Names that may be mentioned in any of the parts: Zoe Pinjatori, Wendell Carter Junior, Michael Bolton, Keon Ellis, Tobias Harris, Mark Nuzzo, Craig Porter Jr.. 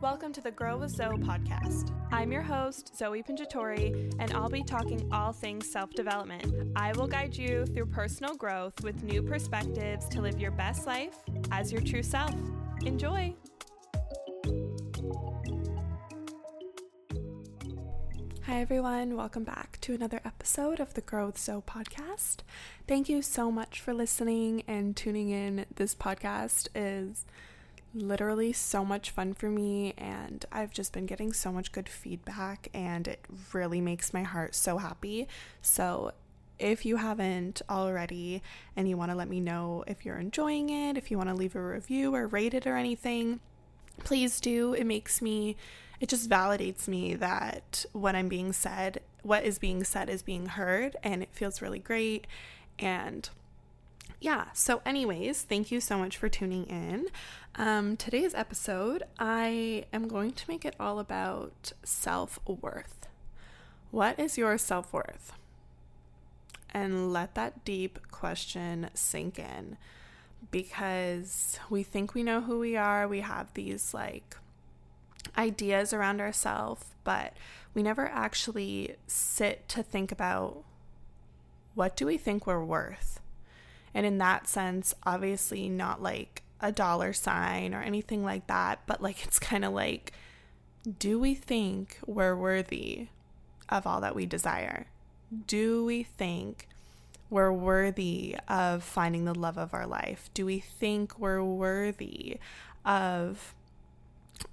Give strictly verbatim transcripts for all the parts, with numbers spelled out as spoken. Welcome to the Grow with Zoe podcast. I'm your host, Zoe Pinjatori, and I'll be talking all things self-development. I will guide you through personal growth with new perspectives to live your best life as your true self. Enjoy! Hi everyone, welcome back to another episode of the Grow with Zoe podcast. Thank you so much for listening and tuning in. This podcast is literally so much fun for me, and I've just been getting so much good feedback, and it really makes my heart so happy. So if you haven't already and you want to let me know if you're enjoying it, if you want to leave a review or rate it or anything, please do. It makes me, it just validates me that what I'm being said, what is being said is being heard, and it feels really great. And yeah, so anyways, thank you so much for tuning in. Um, today's episode, I am going to make it all about self-worth. What is your self-worth? And let that deep question sink in, because we think we know who we are. We have these like ideas around ourselves, but we never actually sit to think about what do we think we're worth? And in that sense, obviously not like a dollar sign or anything like that, but like it's kind of like, do we think we're worthy of all that we desire? Do we think we're worthy of finding the love of our life? Do we think we're worthy of,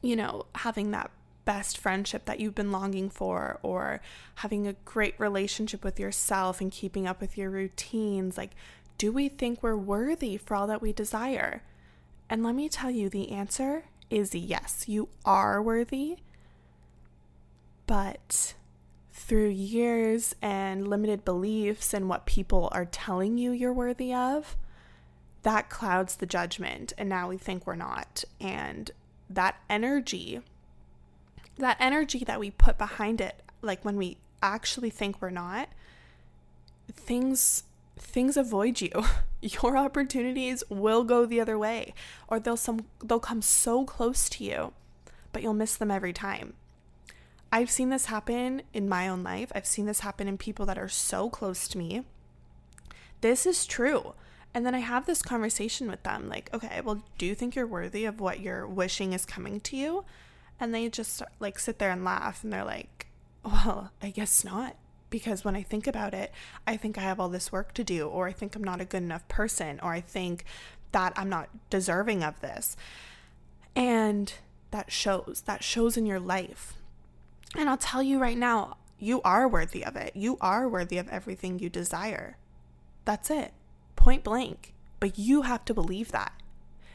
you know, having that best friendship that you've been longing for, or having a great relationship with yourself and keeping up with your routines? Like, do we think we're worthy for all that we desire? And let me tell you, the answer is yes, you are worthy. But through years and limited beliefs and what people are telling you you're worthy of, that clouds the judgment. And now we think we're not. And that energy, that energy that we put behind it, like when we actually think we're not, things... Things avoid you. Your opportunities will go the other way, or they'll some they'll come so close to you, but you'll miss them every time. I've seen this happen in my own life. I've seen this happen in people that are so close to me. This is true. And then I have this conversation with them like, okay, well, do you think you're worthy of what you're wishing is coming to you? And they just like sit there and laugh, and they're like, well, I guess not. Because when I think about it, I think I have all this work to do, or I think I'm not a good enough person, or I think that I'm not deserving of this. And that shows, that shows in your life. And I'll tell you right now, you are worthy of it. You are worthy of everything you desire. That's it. Point blank. But you have to believe that.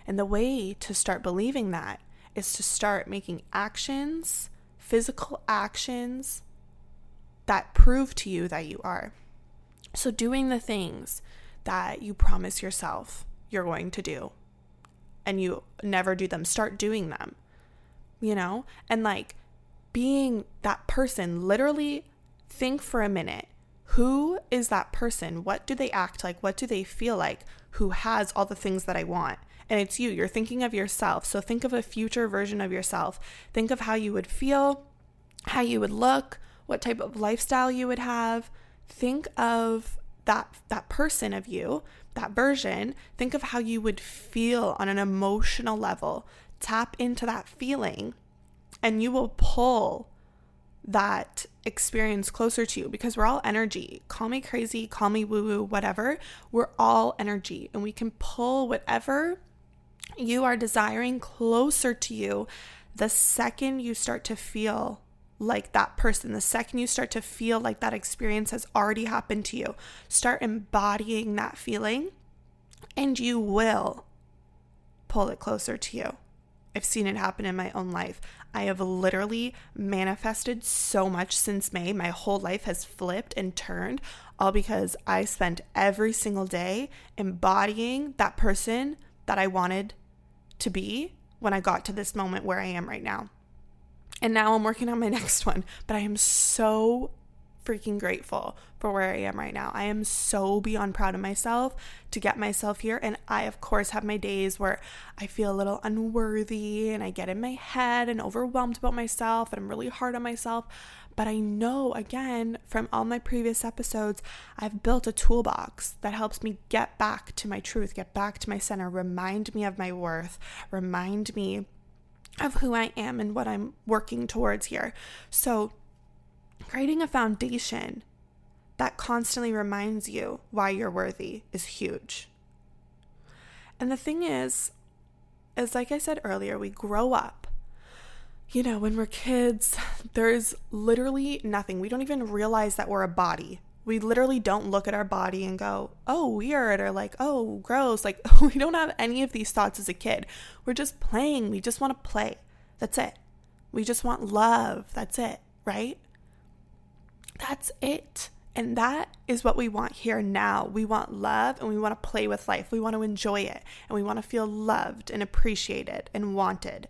And the way to start believing that is to start making actions, physical actions, that prove to you that you are. So doing the things that you promise yourself you're going to do and you never do them, start doing them, you know? And like being that person, literally think for a minute, who is that person? What do they act like? What do they feel like? Who has all the things that I want? And it's you. You're thinking of yourself. So think of a future version of yourself. Think of how you would feel, how you would look, what type of lifestyle you would have. Think of that that person of you, that version. Think of how you would feel on an emotional level. Tap into that feeling, and you will pull that experience closer to you, because we're all energy. Call me crazy, call me woo-woo, whatever. We're all energy, and we can pull whatever you are desiring closer to you the second you start to feel like that person, the second you start to feel like that experience has already happened to you. Start embodying that feeling, and you will pull it closer to you. I've seen it happen in my own life. I have literally manifested so much since May. My whole life has flipped and turned, all because I spent every single day embodying that person that I wanted to be when I got to this moment where I am right now. And now I'm working on my next one, but I am so freaking grateful for where I am right now. I am so beyond proud of myself to get myself here. And I, of course, have my days where I feel a little unworthy and I get in my head and overwhelmed about myself and I'm really hard on myself. But I know, again, from all my previous episodes, I've built a toolbox that helps me get back to my truth, get back to my center, remind me of my worth, remind me of who I am and what I'm working towards here. So creating a foundation that constantly reminds you why you're worthy is huge. And the thing is, is like I said earlier, we grow up. You know, when we're kids, there's literally nothing. We don't even realize that we're a body. We literally don't look at our body and go, oh, weird, or like, oh, gross. Like, we don't have any of these thoughts as a kid. We're just playing. We just want to play. That's it. We just want love. That's it, right? That's it. And that is what we want here now. We want love and we want to play with life. We want to enjoy it and we want to feel loved and appreciated and wanted.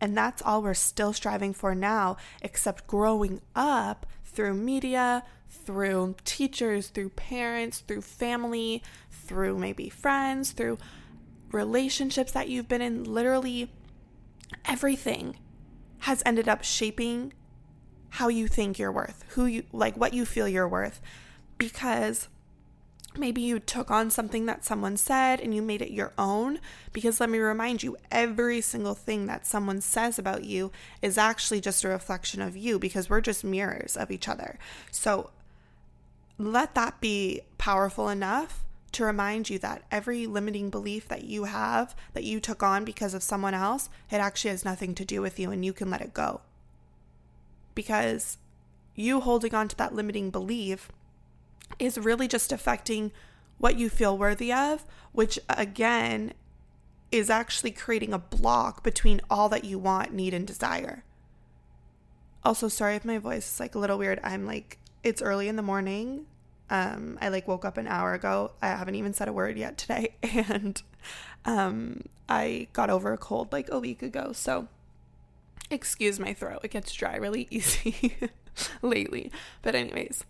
And that's all we're still striving for now, except growing up through media, through teachers, through parents, through family, through maybe friends, through relationships that you've been in. Literally everything has ended up shaping how you think you're worth, who you like, what you feel you're worth, because maybe you took on something that someone said and you made it your own. Because let me remind you, every single thing that someone says about you is actually just a reflection of you, because we're just mirrors of each other. So let that be powerful enough to remind you that every limiting belief that you have, that you took on because of someone else, it actually has nothing to do with you, and you can let it go. Because you holding on to that limiting belief is really just affecting what you feel worthy of, which again is actually creating a block between all that you want, need, and desire. Also, sorry if my voice is like a little weird. I'm like, it's early in the morning. Um, I like woke up an hour ago. I haven't even said a word yet today. And um, I got over a cold like a week ago. So excuse my throat. It gets dry really easy lately. But anyways,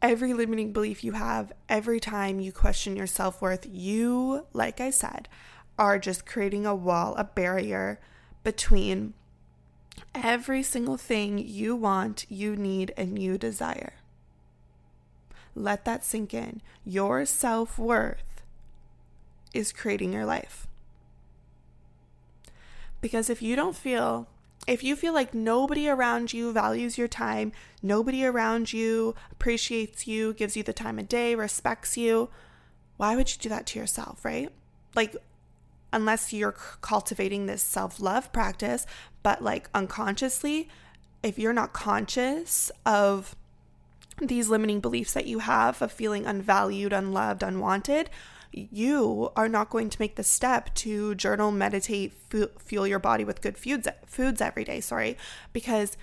every limiting belief you have, every time you question your self-worth, you, like I said, are just creating a wall, a barrier between every single thing you want, you need, and you desire. Let that sink in. Your self-worth is creating your life. Because if you don't feel... If you feel like nobody around you values your time, nobody around you appreciates you, gives you the time of day, respects you, why would you do that to yourself, right? Like, unless you're cultivating this self-love practice, but like unconsciously, if you're not conscious of these limiting beliefs that you have of feeling unvalued, unloved, unwanted, you are not going to make the step to journal, meditate, fu- fuel your body with good foods, foods every day, sorry, because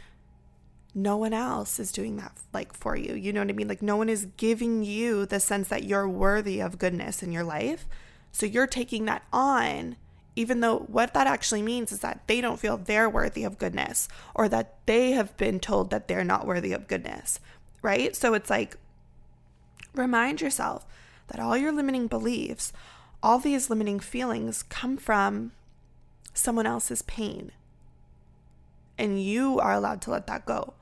no one else is doing that like for you. You know what I mean? Like, no one is giving you the sense that you're worthy of goodness in your life. So you're taking that on, even though what that actually means is that they don't feel they're worthy of goodness, or that they have been told that they're not worthy of goodness, right? So it's like, remind yourself that all your limiting beliefs, all these limiting feelings come from someone else's pain. And you are allowed to let that go.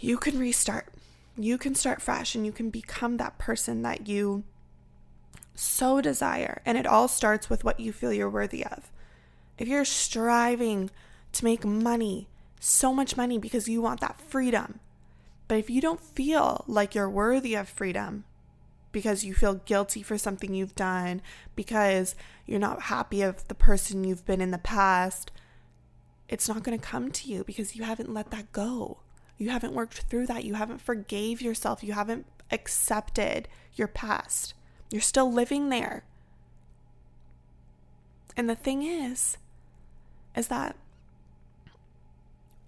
You can restart. You can start fresh and you can become that person that you so desire. And it all starts with what you feel you're worthy of. If you're striving to make money, so much money, because you want that freedom, but if you don't feel like you're worthy of freedom, because you feel guilty for something you've done, because you're not happy of the person you've been in the past, it's not going to come to you, because you haven't let that go. You haven't worked through that. You haven't forgave yourself. You haven't accepted your past. You're still living there. And the thing is, is that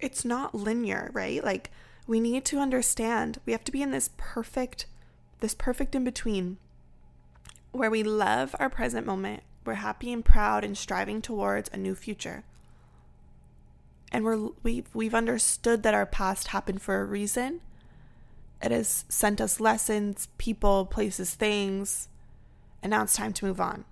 it's not linear, right? Like, we need to understand we have to be in this perfect This perfect in between, where we love our present moment, we're happy and proud and striving towards a new future. and we're, we've, we've understood that our past happened for a reason. It has sent us lessons, people, places, things, and now it's time to move on.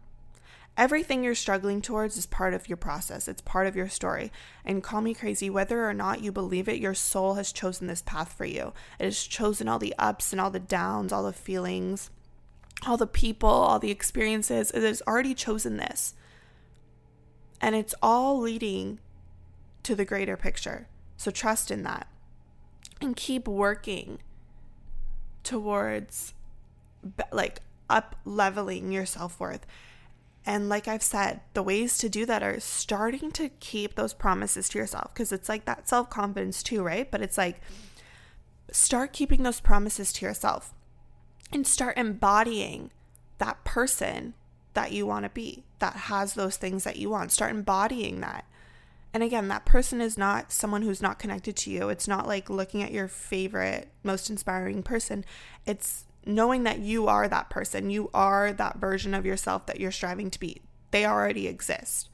Everything you're struggling towards is part of your process. It's part of your story. And call me crazy, whether or not you believe it, your soul has chosen this path for you. It has chosen all the ups and all the downs, all the feelings, all the people, all the experiences. It has already chosen this. And it's all leading to the greater picture. So trust in that. And keep working towards like up-leveling your self-worth. And like I've said, the ways to do that are starting to keep those promises to yourself, because it's like that self-confidence too, right? But it's like, start keeping those promises to yourself and start embodying that person that you want to be, that has those things that you want. Start embodying that. And again, that person is not someone who's not connected to you. It's not like looking at your favorite, most inspiring person. It's knowing that you are that person, you are that version of yourself that you're striving to be. They already exist.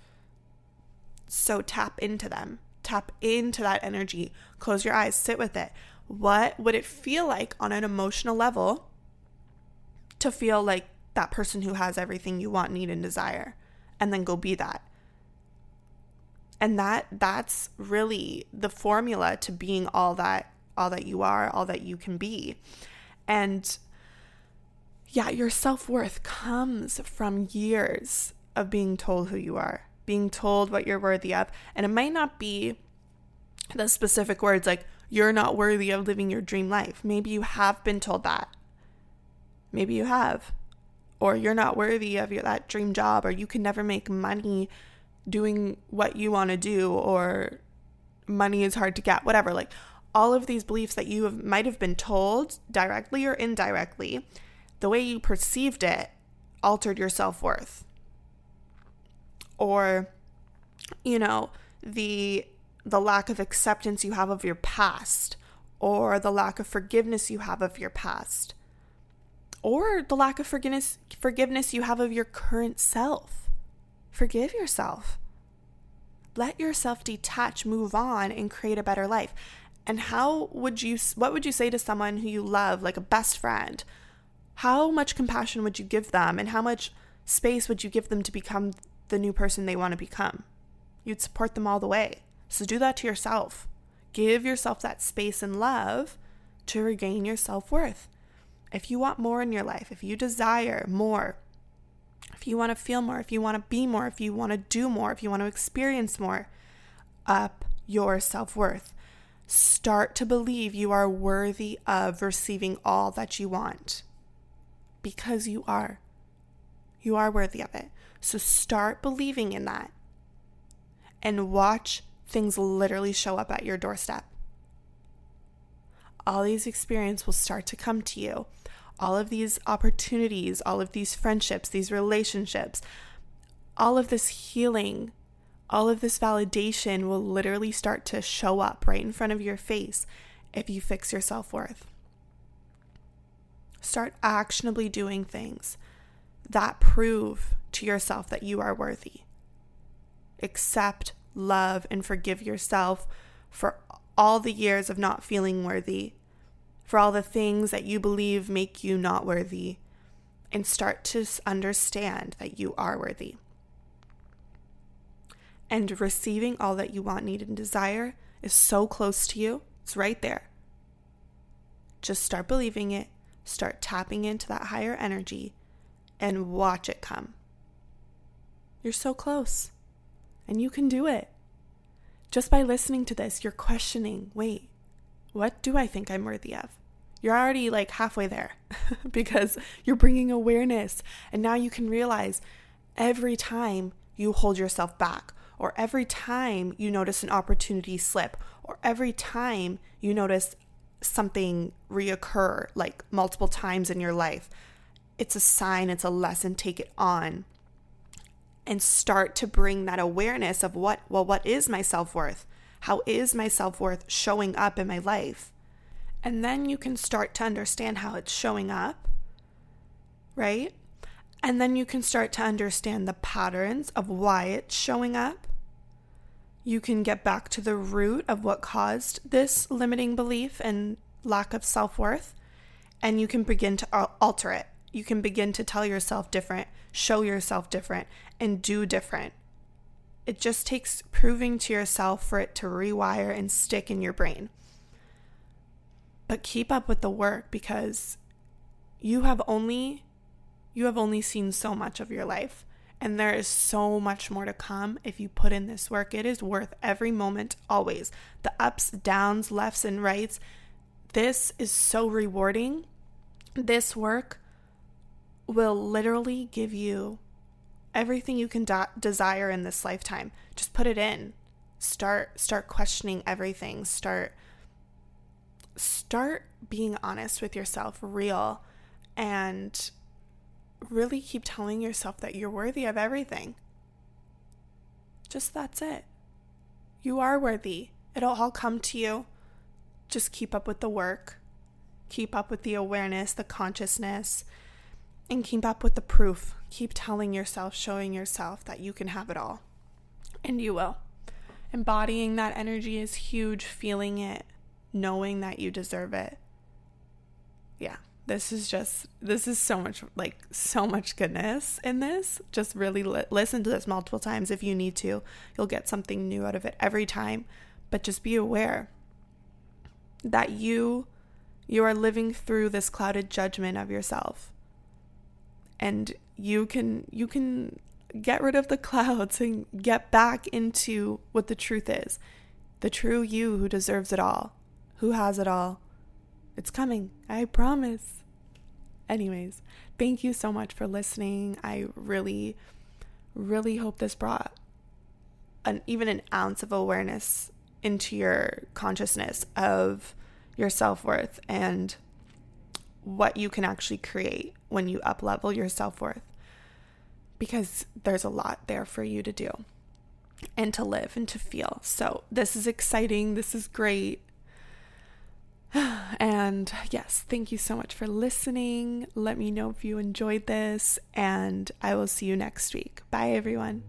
So tap into them, tap into that energy, close your eyes, sit with it. What would it feel like on an emotional level to feel like that person who has everything you want, need, and desire? And then go be that. And that that's really the formula to being all that, all that you are, all that you can be. And yeah, your self-worth comes from years of being told who you are, being told what you're worthy of. And it might not be the specific words like, you're not worthy of living your dream life. Maybe you have been told that. Maybe you have. Or you're not worthy of your, that dream job, or you can never make money doing what you want to do, or money is hard to get, whatever. Like, all of these beliefs that you have, might have been told directly or indirectly, the way you perceived it altered your self-worth. Or, you know, the the lack of acceptance you have of your past, or the lack of forgiveness you have of your past, or the lack of forgiveness forgiveness you have of your current self. Forgive yourself. Let yourself detach, move on, and create a better life. And how would you, what would you say to someone who you love, like a best friend? How much compassion would you give them, and how much space would you give them to become the new person they want to become? You'd support them all the way. So do that to yourself. Give yourself that space and love to regain your self-worth. If you want more in your life, if you desire more, if you want to feel more, if you want to be more, if you want to do more, if you want to experience more, up your self-worth. Start to believe you are worthy of receiving all that you want, because you are. You are worthy of it. So start believing in that, and watch things literally show up at your doorstep. All these experiences will start to come to you. All of these opportunities, all of these friendships, these relationships, all of this healing, all of this validation will literally start to show up right in front of your face if you fix your self-worth. Start actionably doing things that prove to yourself that you are worthy. Accept, love, and forgive yourself for all the years of not feeling worthy, for all the things that you believe make you not worthy, and start to understand that you are worthy. And receiving all that you want, need, and desire is so close to you. It's right there. Just start believing it. Start tapping into that higher energy and watch it come. You're so close, and you can do it. Just by listening to this, you're questioning, wait, what do I think I'm worthy of? You're already like halfway there because you're bringing awareness. And now you can realize every time you hold yourself back, or every time you notice an opportunity slip, or every time you notice something reoccur like multiple times in your life, it's a sign, it's a lesson. Take it on and start to bring that awareness of what, well, what is my self-worth? How is my self-worth showing up in my life? And then you can start to understand how it's showing up, right? And then you can start to understand the patterns of why it's showing up. you can get back to the root of what caused this limiting belief and lack of self-worth, and you can begin to alter it. You can begin to tell yourself different, show yourself different, and do different. It just takes proving to yourself for it to rewire and stick in your brain. But keep up with the work, because you have only you have only seen so much of your life, and there is so much more to come if you put in this work. It is worth every moment, always. The ups, downs, lefts, and rights. This is so rewarding. This work will literally give you everything you can do- desire in this lifetime. Just put it in. Start start questioning everything. Start Start being honest with yourself, real, and really keep telling yourself that you're worthy of everything. Just that's it. You are worthy. It'll all come to you. Just keep up with the work. Keep up with the awareness, the consciousness, and keep up with the proof. Keep telling yourself, showing yourself that you can have it all. And you will. Embodying that energy is huge. Feeling it. Knowing that you deserve it. Yeah, this is just, this is so much, like, so much goodness in this. Just really li- listen to this multiple times if you need to. You'll get something new out of it every time. But just be aware that you, you are living through this clouded judgment of yourself. And you can, you can get rid of the clouds and get back into what the truth is. The true you who deserves it all. Who has it all? It's coming. I promise. Anyways, thank you so much for listening. I really, really hope this brought an even an ounce of awareness into your consciousness of your self-worth and what you can actually create when you up-level your self-worth. Because there's a lot there for you to do and to live and to feel. So this is exciting. This is great. And yes, thank you so much for listening. Let me know if you enjoyed this, and I will see you next week. Bye, everyone.